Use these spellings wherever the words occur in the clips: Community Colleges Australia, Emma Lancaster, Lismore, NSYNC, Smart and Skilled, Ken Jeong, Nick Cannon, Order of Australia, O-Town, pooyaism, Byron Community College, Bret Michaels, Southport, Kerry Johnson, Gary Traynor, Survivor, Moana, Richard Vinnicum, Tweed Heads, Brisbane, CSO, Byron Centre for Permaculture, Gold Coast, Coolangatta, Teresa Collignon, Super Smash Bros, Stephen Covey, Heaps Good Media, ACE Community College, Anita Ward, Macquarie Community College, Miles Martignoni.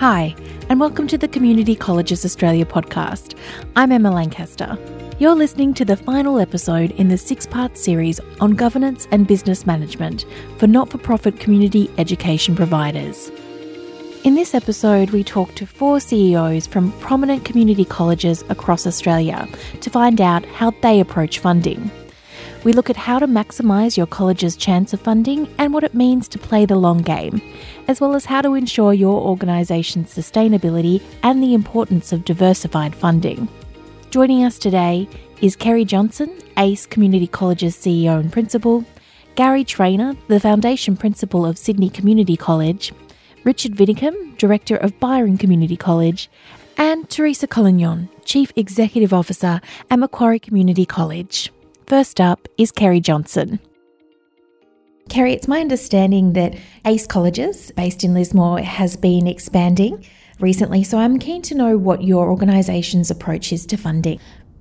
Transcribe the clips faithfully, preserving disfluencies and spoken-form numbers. Hi, and welcome to the Community Colleges Australia podcast. I'm Emma Lancaster. You're listening to the final episode in the six-part series on governance and business management for not-for-profit community education providers. In this episode, we talk to four C E Os from prominent community colleges across Australia to find out how they approach funding. We look at how to maximise your college's chance of funding and what it means to play the long game, as well as how to ensure your organisation's sustainability and the importance of diversified funding. Joining us today is Kerry Johnson, ACE Community College's C E O and Principal, Gary Traynor, the Foundation Principal of Sydney Community College, Richard Vinnicum, Director of Byron Community College, and Teresa Collignon, Chief Executive Officer at Macquarie Community College. First up is Kerry Johnson. Kerry, it's my understanding that ACE Colleges, based in Lismore, has been expanding recently, so I'm keen to know what your organisation's approach is to funding.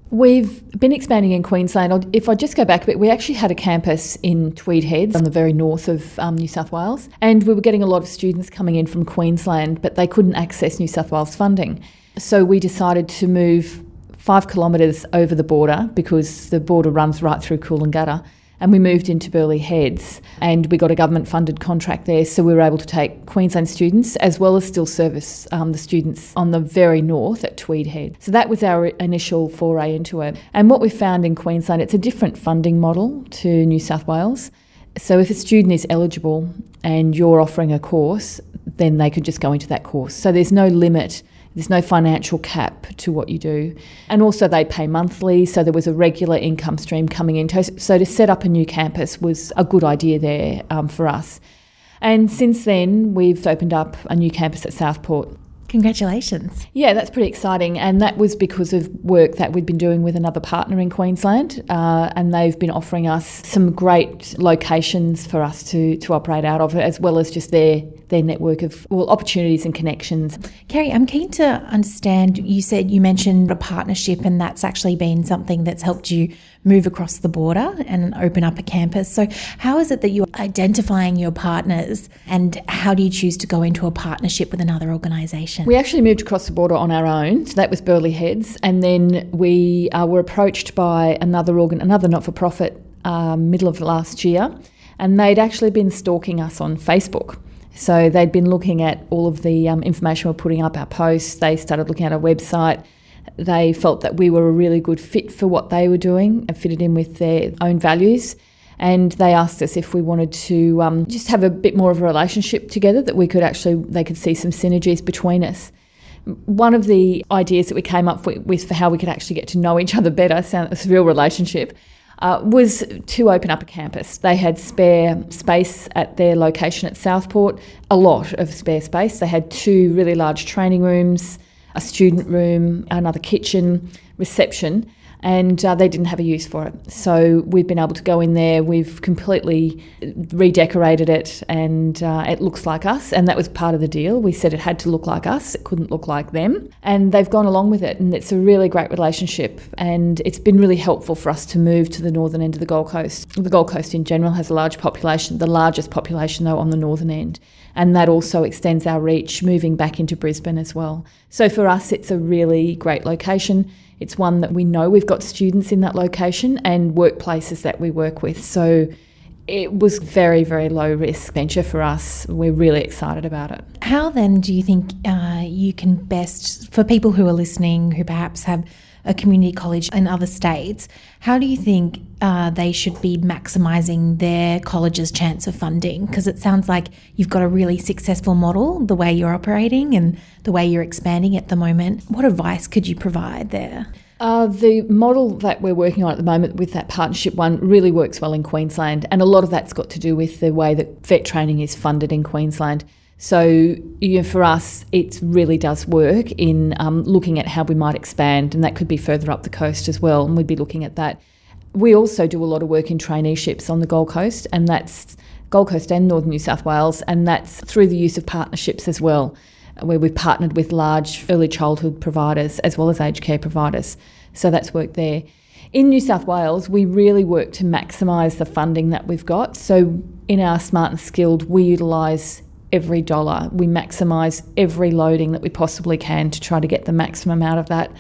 We've been expanding in Queensland. If I just go back a bit, we actually had a campus in Tweed Heads on the very north of um, New South Wales, and we were getting a lot of students coming in from Queensland, but they couldn't access New South Wales funding. So we decided to move five kilometres over the border because the border runs right through Coolangatta, and we moved into Burleigh Heads, and we got a government-funded contract there, so we were able to take Queensland students as well as still service um, the students on the very north at Tweed Head. So that was our initial foray into it. And what we found in Queensland, it's a different funding model to New South Wales. So if a student is eligible and you're offering a course, then they could just go into that course. So there's no limit. There's no financial cap to what you do. And also they pay monthly, so there was a regular income stream coming in. So to set up a new campus was a good idea there um, for us. And since then, we've opened up a new campus at Southport. Congratulations. Yeah, that's pretty exciting. And that was because of work that we'd been doing with another partner in Queensland. Uh, and they've been offering us some great locations for us to, to operate out of, as well as just their, their network of well, opportunities and connections. Kerry, I'm keen to understand, you said you mentioned a partnership, and that's actually been something that's helped you move across the border and open up a campus. So how is it that you're identifying your partners, and how do you choose to go into a partnership with another organisation? We actually moved across the border on our own, so that was Burleigh Heads, and then we uh, were approached by another organ, another not-for-profit uh, middle of last year, and they'd actually been stalking us on Facebook. So they'd been looking at all of the um, information we were putting up, our posts, they started looking at our website. They felt that we were a really good fit for what they were doing and fitted in with their own values. And they asked us if we wanted to um, just have a bit more of a relationship together, that we could actually, they could see some synergies between us. One of the ideas that we came up with for how we could actually get to know each other better, so it's a real relationship, uh, was to open up a campus. They had spare space at their location at Southport, a lot of spare space. They had two really large training rooms, a student room, another kitchen, reception. And uh, they didn't have a use for it. So we've been able to go in there, we've completely redecorated it, and uh, it looks like us, and that was part of the deal. We said it had to look like us, it couldn't look like them, and they've gone along with it, and it's a really great relationship, and it's been really helpful for us to move to the northern end of the Gold Coast. The Gold Coast in general has a large population, the largest population though on the northern end, and that also extends our reach moving back into Brisbane as well. So for us it's a really great location. It's one that we know we've got students in that location and workplaces that we work with. So it was very, very low risk venture for us. We're really excited about it. How then do you think uh, you can best, for people who are listening, who perhaps have a community college in other states, how do you think uh, they should be maximising their college's chance of funding? Because it sounds like you've got a really successful model, the way you're operating and the way you're expanding at the moment. What advice could you provide there? Uh, the model that we're working on at the moment with that partnership one really works well in Queensland, and a lot of that's got to do with the way that VET training is funded in Queensland. So you know, for us, it really does work in um, looking at how we might expand, and that could be further up the coast as well, and we'd be looking at that. We also do a lot of work in traineeships on the Gold Coast, and that's Gold Coast and northern New South Wales, and that's through the use of partnerships as well, where we've partnered with large early childhood providers as well as aged care providers. So that's work there. In New South Wales, we really work to maximise the funding that we've got. So in our Smart and Skilled, we utilise every dollar. We maximise every loading that we possibly can to try to get the maximum out of that.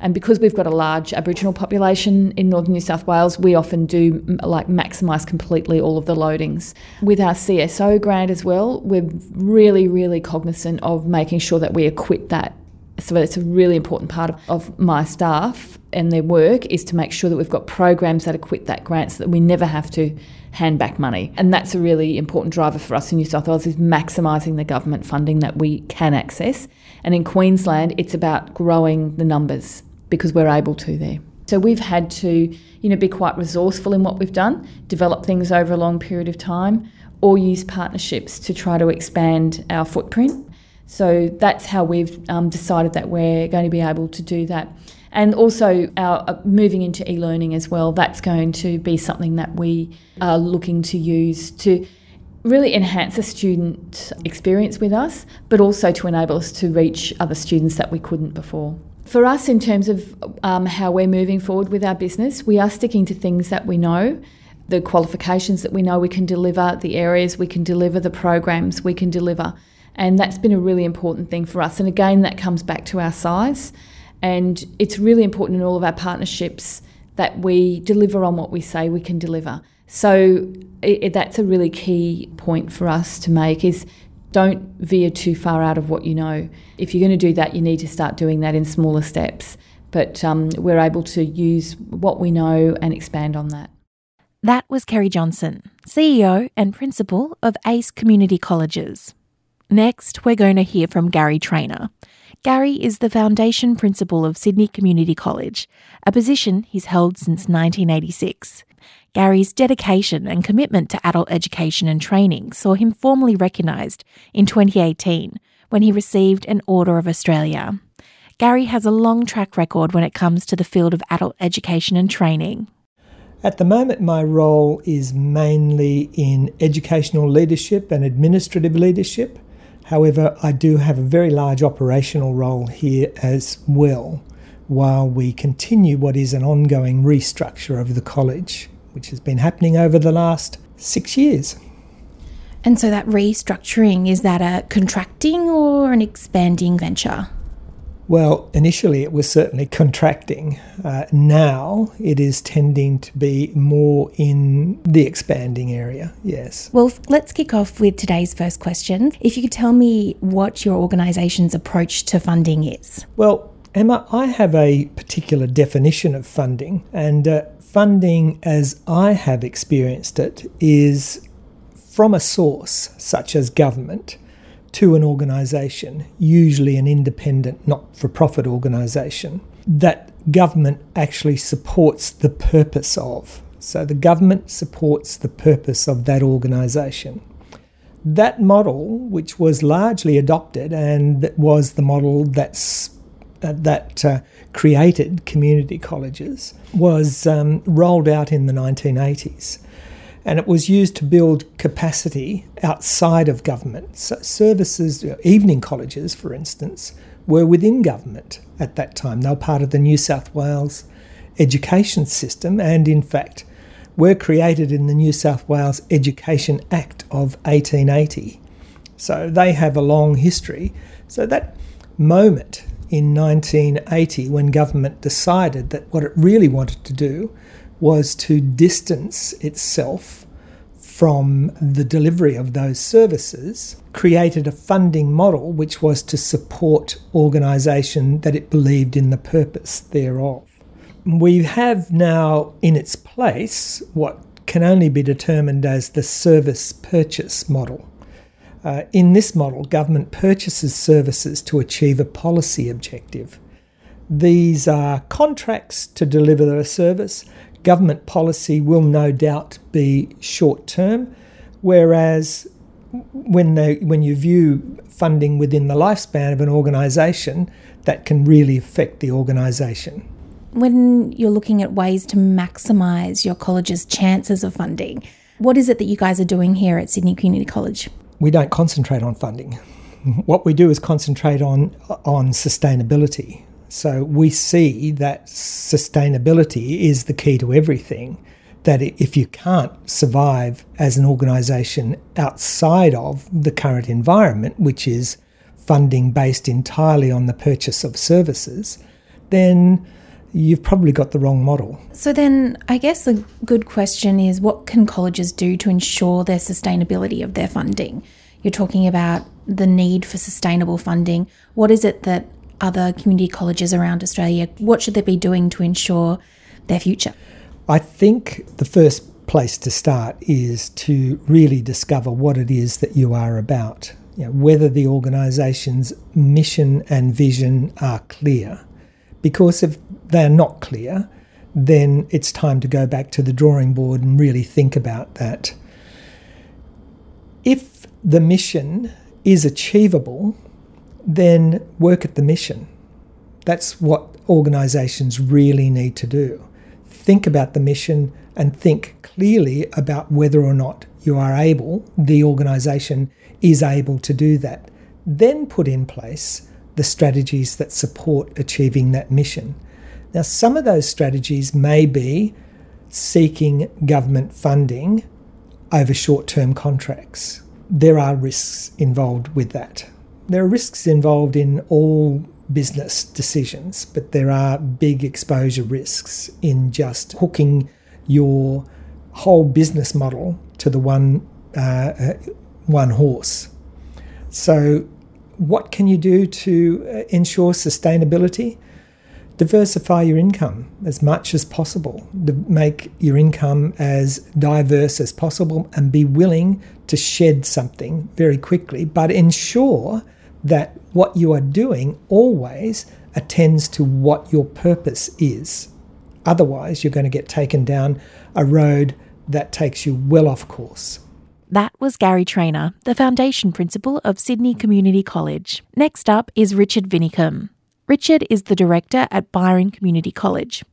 And because we've got a large Aboriginal population in northern New South Wales, we often do like maximise completely all of the loadings. With our C S O grant as well, we're really, really cognizant of making sure that we equip that. So it's a really important part of, of my staff and their work is to make sure that we've got programs that equip that grant so that we never have to hand back money. And that's a really important driver for us in New South Wales, is maximising the government funding that we can access. And in Queensland, it's about growing the numbers, because we're able to there. So we've had to, you know, be quite resourceful in what we've done, develop things over a long period of time, or use partnerships to try to expand our footprint. So that's how we've um, decided that we're going to be able to do that. And also our uh, moving into e-learning as well, that's going to be something that we are looking to use to really enhance the student experience with us, but also to enable us to reach other students that we couldn't before. For us, in terms of um, how we're moving forward with our business, we are sticking to things that we know, the qualifications that we know we can deliver, the areas we can deliver, the programs we can deliver. And that's been a really important thing for us. And again, that comes back to our size. And it's really important in all of our partnerships that we deliver on what we say we can deliver. So it, it, that's a really key point for us to make, is don't veer too far out of what you know. If you're going to do that, you need to start doing that in smaller steps. But um, we're able to use what we know and expand on that. That was Kerry Johnson, C E O and Principal of ACE Community Colleges. Next, we're going to hear from Gary Traynor. Gary is the Foundation Principal of Sydney Community College, a position he's held since nineteen eighty-six. Gary's dedication and commitment to adult education and training saw him formally recognised in twenty eighteen when he received an Order of Australia. Gary has a long track record when it comes to the field of adult education and training. At the moment, my role is mainly in educational leadership and administrative leadership. However, I do have a very large operational role here as well, while we continue what is an ongoing restructure of the college, which has been happening over the last six years. And so that restructuring, is that a contracting or an expanding venture? Well, initially it was certainly contracting. Uh, now it is tending to be more in the expanding area, yes. Well, let's kick off with today's first question. If you could tell me what your organisation's approach to funding is. Well, Emma, I have a particular definition of funding, and uh, funding as I have experienced it is from a source such as government to an organisation, usually an independent, not-for-profit organisation, that government actually supports the purpose of. So the government supports the purpose of that organisation. That model, which was largely adopted and was the model that's Uh, that uh, created community colleges, was um, rolled out in the nineteen eighties, and it was used to build capacity outside of government. So services, you know, evening colleges, for instance, were within government at that time. They were part of the New South Wales education system, and in fact were created in the New South Wales Education Act of eighteen eighty. So they have a long history. So that moment in nineteen eighty, when government decided that what it really wanted to do was to distance itself from the delivery of those services, created a funding model which was to support organisation that it believed in the purpose thereof. We have now in its place what can only be determined as the service purchase model. Uh, in this model, government purchases services to achieve a policy objective. These are contracts to deliver a service. Government policy will no doubt be short-term, whereas when they, when you view funding within the lifespan of an organisation, that can really affect the organisation. When you're looking at ways to maximise your college's chances of funding, what is it that you guys are doing here at Sydney Community College? We don't concentrate on funding. What we do is concentrate on on sustainability. So we see that sustainability is the key to everything, that if you can't survive as an organisation outside of the current environment, which is funding based entirely on the purchase of services, then you've probably got the wrong model. So then I guess a good question is, what can colleges do to ensure their sustainability of their funding? You're talking about the need for sustainable funding. What is it that other community colleges around Australia, what should they be doing to ensure their future? I think the first place to start is to really discover what it is that you are about, you know, whether the organisation's mission and vision are clear. Because if they're not clear, then it's time to go back to the drawing board and really think about that. If the mission is achievable, then work at the mission. That's what organisations really need to do. Think about the mission and think clearly about whether or not you are able, the organisation is able to do that. Then put in place the strategies that support achieving that mission. Now, some of those strategies may be seeking government funding over short-term contracts. There are risks involved with that. There are risks involved in all business decisions, but there are big exposure risks in just hooking your whole business model to the one, uh, one horse. So what can you do to ensure sustainability? Diversify your income as much as possible. Make your income as diverse as possible and be willing to shed something very quickly, but ensure that what you are doing always attends to what your purpose is. Otherwise, you're going to get taken down a road that takes you well off course. That was Gary Traynor, the Foundation Principal of Sydney Community College. Next up is Richard Vinnicum. Richard is the Director at Byron Community College.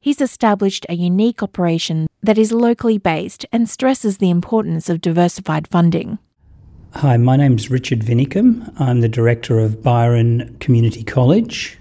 He's established a unique operation that is locally based and stresses the importance of diversified funding. Hi, my name's Richard Vinnicum. I'm the Director of Byron Community College,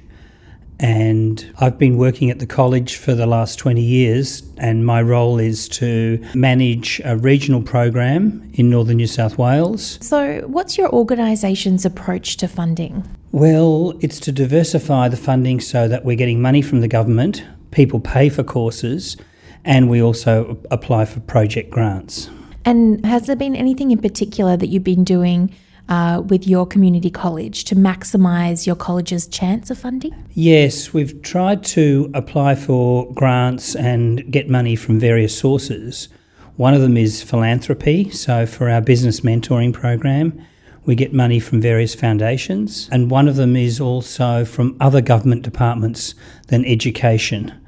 and I've been working at the college for the last twenty years, and my role is to manage a regional program in northern New South Wales. So what's your organisation's approach to funding? Well, it's to diversify the funding so that we're getting money from the government, people pay for courses, and we also apply for project grants. And has there been anything in particular that you've been doing uh, with your community college to maximise your college's chance of funding? Yes, we've tried to apply for grants and get money from various sources. One of them is philanthropy. So for our business mentoring program, we get money from various foundations. And one of them is also from other government departments than education.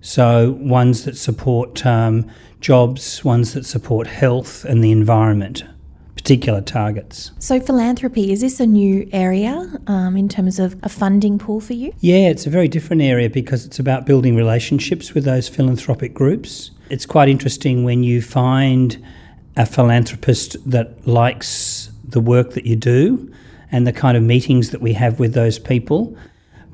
So ones that support um, jobs, ones that support health and the environment, particular targets. So philanthropy, is this a new area um, in terms of a funding pool for you? Yeah, it's a very different area because it's about building relationships with those philanthropic groups. It's quite interesting when you find a philanthropist that likes the work that you do and the kind of meetings that we have with those people,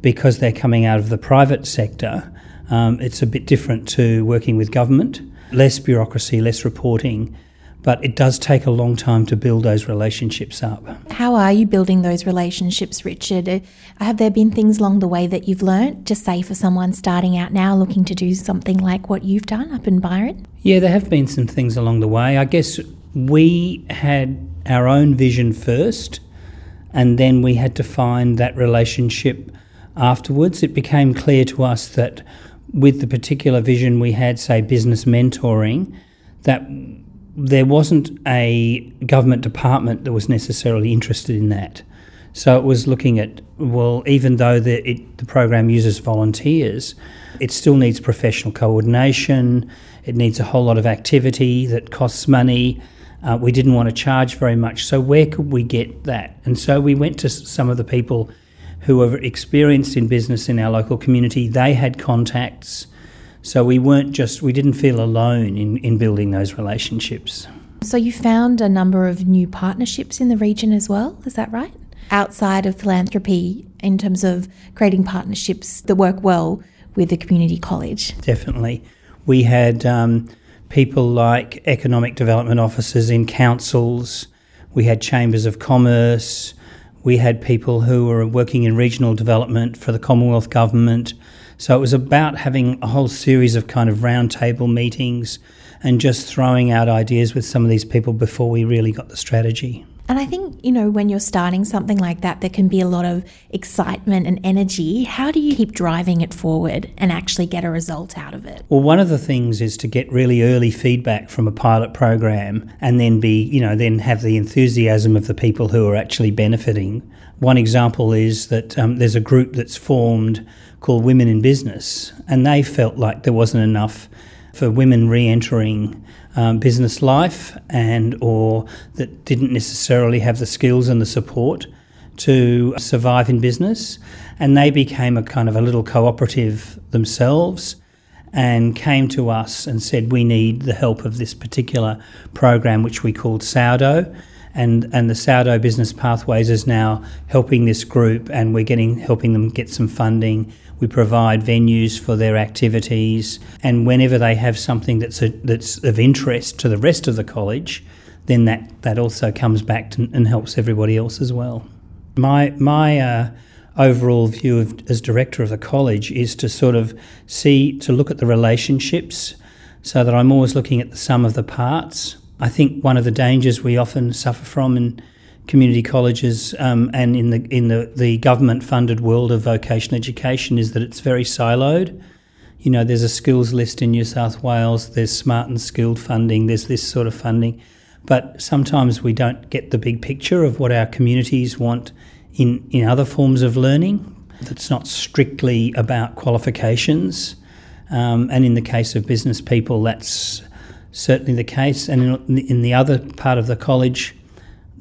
because they're coming out of the private sector. Um, it's a bit different to working with government, less bureaucracy, less reporting, but it does take a long time to build those relationships up. How are you building those relationships, Richard? Have there been things along the way that you've learnt, just say for someone starting out now looking to do something like what you've done up in Byron? Yeah, there have been some things along the way. I guess we had our own vision first, and then we had to find that relationship afterwards. It became clear to us that with the particular vision we had, say business mentoring, that there wasn't a government department that was necessarily interested in that. So it was looking at, well, even though the, it, the program uses volunteers, it still needs professional coordination, it needs a whole lot of activity that costs money. Uh, we didn't want to charge very much, so where could we get that? And so we went to some of the people who are experienced in business in our local community. They had contacts, so we weren't just, we didn't feel alone in, in building those relationships. So you found a number of new partnerships in the region as well, is that right? Outside of philanthropy, in terms of creating partnerships that work well with the community college. Definitely. We had um, people like economic development officers in councils, we had chambers of commerce, we had people who were working in regional development for the Commonwealth Government. So it was about having a whole series of kind of roundtable meetings and just throwing out ideas with some of these people before we really got the strategy. And I think, you know, when you're starting something like that, there can be a lot of excitement and energy. How do you keep driving it forward and actually get a result out of it? Well, one of the things is to get really early feedback from a pilot program and then be, you know, then have the enthusiasm of the people who are actually benefiting. One example is that um, there's a group that's formed called Women in Business, and they felt like there wasn't enough for women re-entering Um, business life, and or that didn't necessarily have the skills and the support to survive in business, and they became a kind of a little cooperative themselves and came to us and said, we need the help of this particular program, which we called SAUDO, and and the SAUDO Business Pathways is now helping this group, and we're getting helping them get some funding. We provide venues for their activities, and whenever they have something that's a, that's of interest to the rest of the college, then that, that also comes back to, and helps everybody else as well. My my uh, overall view of, as director of the college is to sort of see, to look at the relationships so that I'm always looking at the sum of the parts. I think one of the dangers we often suffer from in community colleges um, and in the in the, the government-funded world of vocational education is that it's very siloed. You know, there's a skills list in New South Wales, there's Smart and Skilled funding, there's this sort of funding, but sometimes we don't get the big picture of what our communities want in, in other forms of learning. That's not strictly about qualifications, um, and in the case of business people, that's certainly the case. And in, in the other part of the college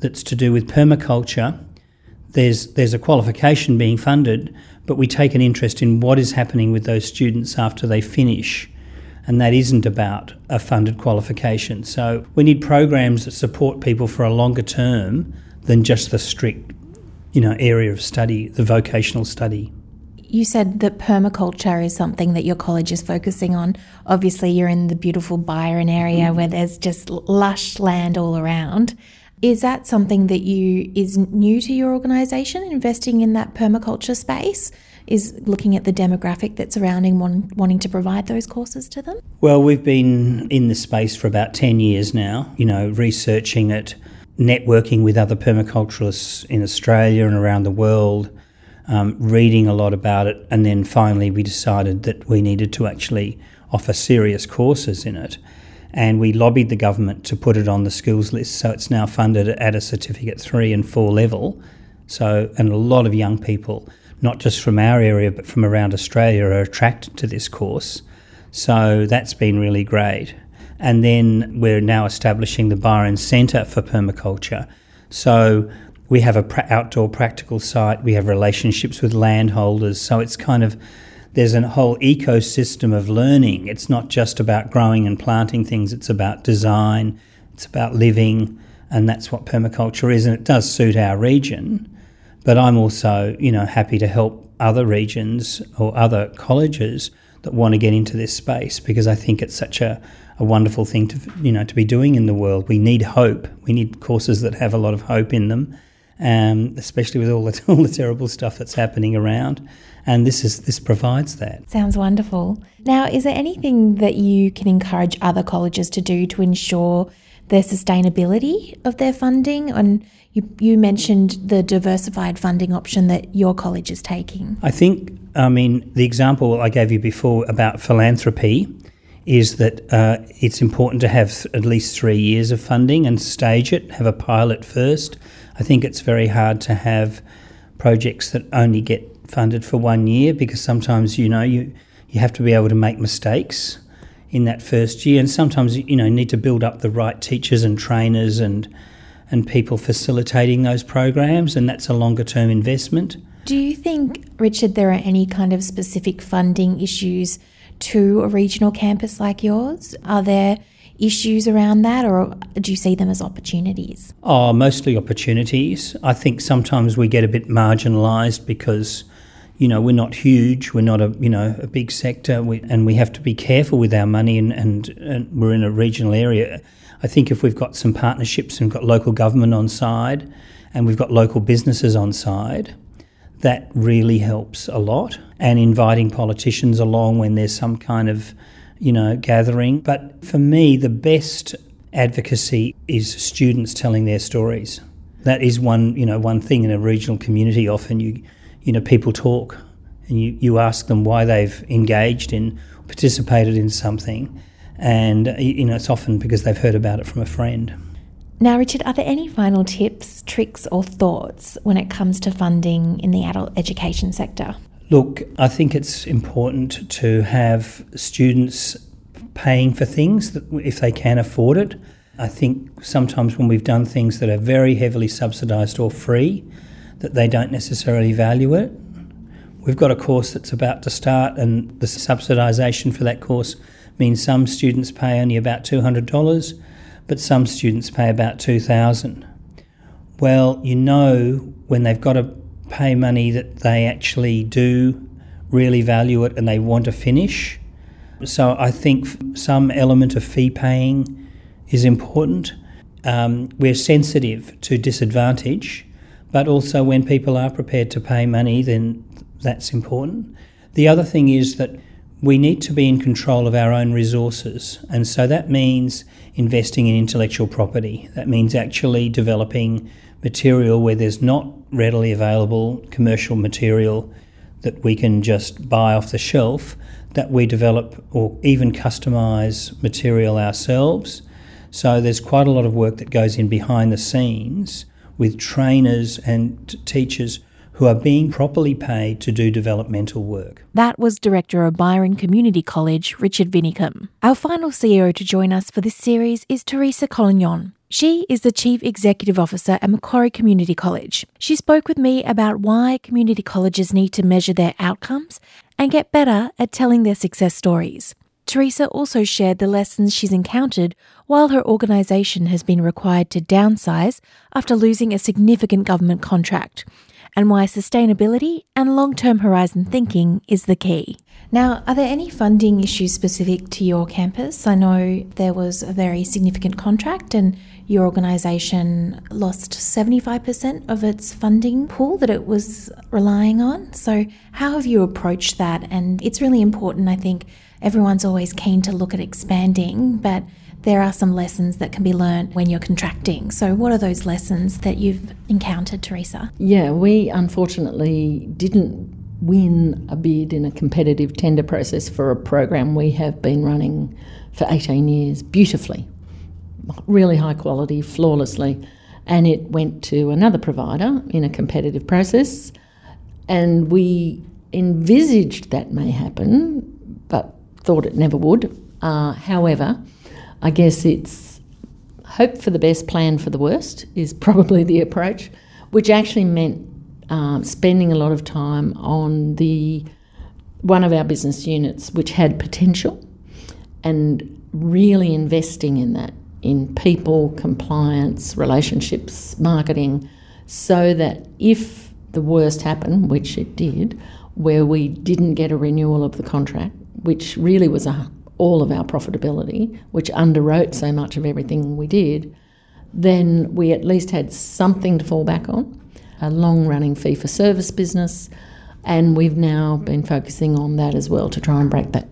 that's to do with permaculture, there's there's a qualification being funded, but we take an interest in what is happening with those students after they finish, and that isn't about a funded qualification. So we need programs that support people for a longer term than just the strict, you know, area of study, the vocational study. You said that permaculture is something that your college is focusing on. Obviously, you're in the beautiful Byron area mm. where there's just lush land all around. Is that something that you is new to your organisation, investing in that permaculture space, is looking at the demographic that's surrounding one, wanting to provide those courses to them? Well, we've been in this space for about ten years now, you know, researching it, networking with other permaculturalists in Australia and around the world, um, reading a lot about it, and then finally we decided that we needed to actually offer serious courses in it. And we lobbied the government to put it on the skills list, so it's now funded at a certificate three and four level. So, and a lot of young people, not just from our area but from around Australia, are attracted to this course. So that's been really great. And then we're now establishing the Byron Centre for Permaculture. So we have a pra- outdoor practical site, we have relationships with landholders, so it's kind of there's a whole ecosystem of learning. It's not just about growing and planting things, it's about design, it's about living, and that's what permaculture is, and it does suit our region. But I'm also, you know, happy to help other regions or other colleges that want to get into this space, because I think it's such a, a wonderful thing to, you know, to be doing in the world. We need hope. We need courses that have a lot of hope in them, um, especially with all the, all the terrible stuff that's happening around. And this is this provides that. Sounds wonderful. Now, is there anything that you can encourage other colleges to do to ensure the sustainability of their funding? And you, you mentioned the diversified funding option that your college is taking. I think, I mean, the example I gave you before about philanthropy is that uh, it's important to have at least three years of funding and stage it, have a pilot first. I think it's very hard to have projects that only get funded for one year, because sometimes, you know, you you have to be able to make mistakes in that first year, and sometimes, you know, need to build up the right teachers and trainers and and people facilitating those programs, and that's a longer term investment. Do you think, Richard, there are any kind of specific funding issues to a regional campus like yours? Are there issues around that, or do you see them as opportunities? Oh, mostly opportunities. I think sometimes we get a bit marginalised because you know, we're not huge, we're not a, you know, a big sector, we, and we have to be careful with our money, and, and, and we're in a regional area. I think if we've got some partnerships and got local government on side and we've got local businesses on side, that really helps a lot. And inviting politicians along when there's some kind of, you know, gathering. But for me, the best advocacy is students telling their stories. That is one, you know, one thing in a regional community. Often you, you know, people talk and you, you ask them why they've engaged in, participated in something. And, you know, it's often because they've heard about it from a friend. Now, Richard, are there any final tips, tricks or thoughts when it comes to funding in the adult education sector? Look, I think it's important to have students paying for things that, if they can afford it. I think sometimes when we've done things that are very heavily subsidised or free, that they don't necessarily value it. We've got a course that's about to start, and the subsidisation for that course means some students pay only about two hundred dollars, but some students pay about two thousand dollars. Well, you know, when they've got to pay money that they actually do really value it and they want to finish. So I think some element of fee paying is important. Um, we're sensitive to disadvantage, but also when people are prepared to pay money, then that's important. The other thing is that we need to be in control of our own resources, and so that means investing in intellectual property. That means actually developing material where there's not readily available commercial material that we can just buy off the shelf, that we develop or even customise material ourselves. So there's quite a lot of work that goes in behind the scenes with trainers and teachers who are being properly paid to do developmental work. That was Director of Byron Community College, Richard Vinnicum. Our final C E O to join us for this series is Teresa Collignon. She is the Chief Executive Officer at Macquarie Community College. She spoke with me about why community colleges need to measure their outcomes and get better at telling their success stories. Teresa also shared the lessons she's encountered while her organisation has been required to downsize after losing a significant government contract, and why sustainability and long-term horizon thinking is the key. Now, are there any funding issues specific to your campus? I know there was a very significant contract and your organisation lost seventy-five percent of its funding pool that it was relying on. So how have you approached that? And it's really important, I think, everyone's always keen to look at expanding, but there are some lessons that can be learned when you're contracting. So what are those lessons that you've encountered, Teresa? Yeah, we unfortunately didn't win a bid in a competitive tender process for a program we have been running for eighteen years beautifully, really high quality, flawlessly, and it went to another provider in a competitive process, and we envisaged that may happen but thought it never would. Uh, however, I guess it's hope for the best, plan for the worst is probably the approach, which actually meant um, spending a lot of time on the one of our business units which had potential and really investing in that, in people, compliance, relationships, marketing, so that if the worst happened, which it did, where we didn't get a renewal of the contract, which really was a all of our profitability, which underwrote so much of everything we did, then we at least had something to fall back on, a long-running fee-for-service business, and we've now been focusing on that as well to try and break that,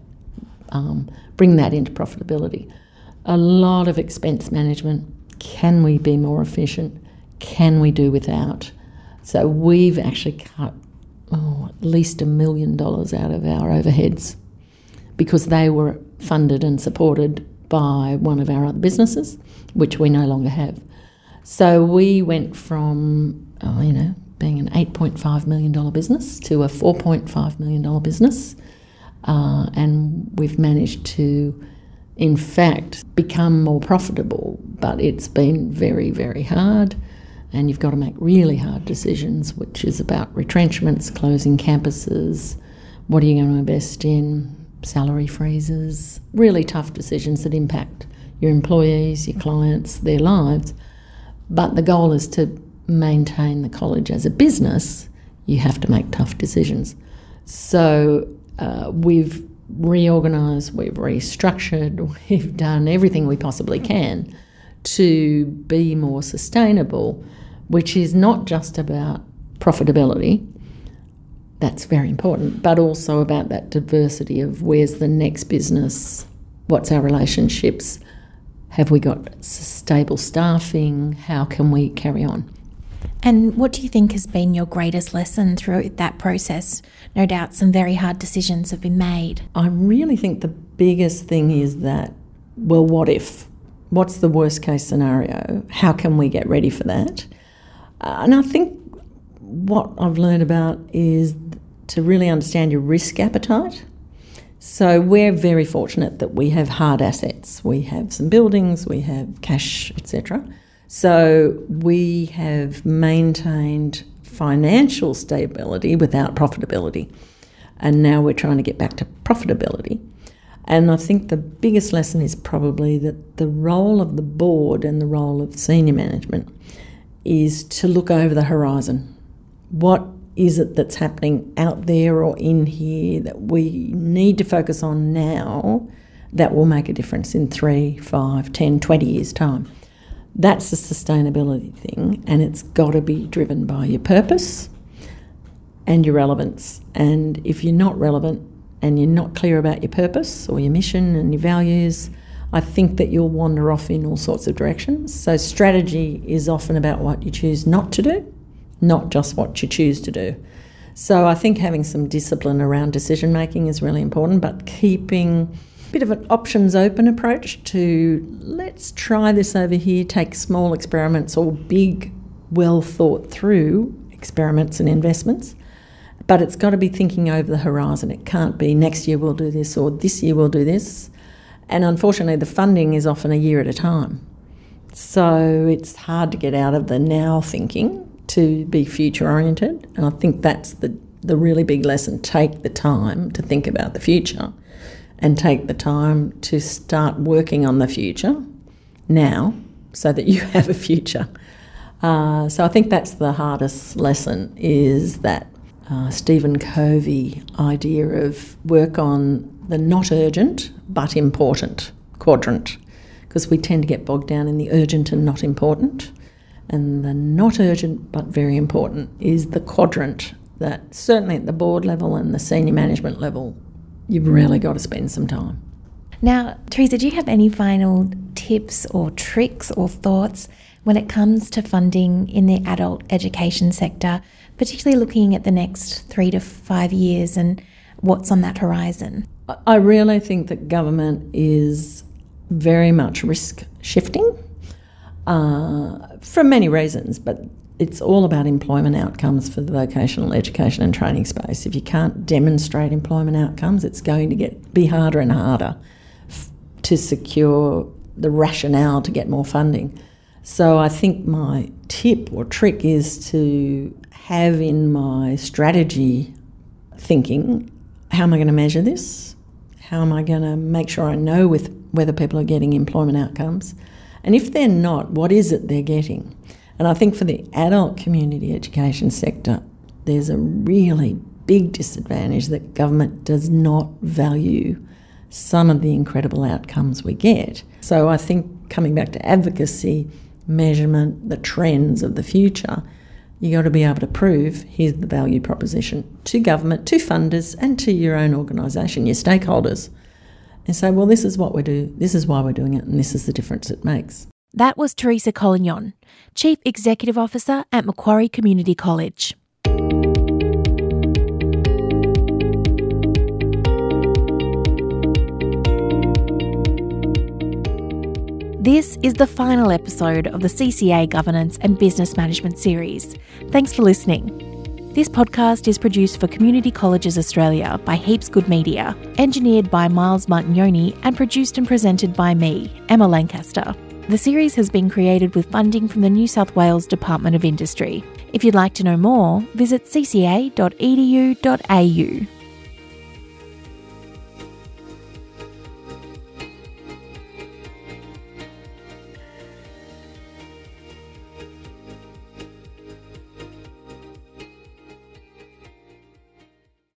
um, bring that into profitability. A lot of expense management. Can we be more efficient? Can we do without? So we've actually cut oh, at least a million dollars out of our overheads, because they were funded and supported by one of our other businesses, which we no longer have. So we went from, oh, you know, being an eight point five million dollars business to a four point five million dollars business, uh, and we've managed to, in fact, become more profitable, but it's been very, very hard, and you've got to make really hard decisions, which is about retrenchments, closing campuses, what are you going to invest in, salary freezes, really tough decisions that impact your employees, your clients, their lives. But the goal is to maintain the college as a business. You have to make tough decisions. So uh, we've reorganised, we've restructured, we've done everything we possibly can to be more sustainable, which is not just about profitability, that's very important, but also about that diversity of where's the next business, what's our relationships, have we got stable staffing, how can we carry on? And what do you think has been your greatest lesson through that process? No doubt some very hard decisions have been made. I really think the biggest thing is that, well, what if? What's the worst case scenario? How can we get ready for that? Uh, and I think what I've learned about is to really understand your risk appetite. So we're very fortunate that we have hard assets. We have some buildings, we have cash, et cetera. So we have maintained financial stability without profitability. And now we're trying to get back to profitability. And I think the biggest lesson is probably that the role of the board and the role of senior management is to look over the horizon. What is it that's happening out there or in here that we need to focus on now that will make a difference in three, five, ten, twenty years' time? That's the sustainability thing, and it's got to be driven by your purpose and your relevance. And if you're not relevant, and you're not clear about your purpose or your mission and your values, I think that you'll wander off in all sorts of directions. So strategy is often about what you choose not to do, not just what you choose to do. So I think having some discipline around decision making is really important, but keeping a bit of an options open approach to let's try this over here, take small experiments or big, well thought through experiments and investments. But it's got to be thinking over the horizon. It can't be next year we'll do this or this year we'll do this. And unfortunately, the funding is often a year at a time. So it's hard to get out of the now thinking to be future-oriented. And I think that's the, the really big lesson. Take the time to think about the future and take the time to start working on the future now so that you have a future. Uh, so I think that's the hardest lesson, is that Uh, Stephen Covey idea of work on the not urgent but important quadrant, because we tend to get bogged down in the urgent and not important, and the not urgent but very important is the quadrant that certainly at the board level and the senior management level you've really got to spend some time. Now, Teresa, do you have any final tips or tricks or thoughts when it comes to funding in the adult education sector, particularly looking at the next three to five years and what's on that horizon? I really think that government is very much risk shifting uh, for many reasons, but it's all about employment outcomes for the vocational education and training space. If you can't demonstrate employment outcomes, it's going to get be harder and harder f- to secure the rationale to get more funding. So I think my tip or trick is to have in my strategy thinking, how am I going to measure this? How am I going to make sure I know with whether people are getting employment outcomes? And if they're not, what is it they're getting? And I think for the adult community education sector, there's a really big disadvantage that government does not value some of the incredible outcomes we get. So I think coming back to advocacy, measurement, the trends of the future, you got to be able to prove here's the value proposition to government, to funders and to your own organisation, your stakeholders, and say, well, this is what we do, this is why we're doing it, and this is the difference it makes. That was Teresa Collignon, Chief Executive Officer at Macquarie Community College. This is the final episode of the C C A Governance and Business Management series. Thanks for listening. This podcast is produced for Community Colleges Australia by Heaps Good Media, engineered by Miles Martignoni and produced and presented by me, Emma Lancaster. The series has been created with funding from the New South Wales Department of Industry. If you'd like to know more, visit c c a dot e d u dot a u.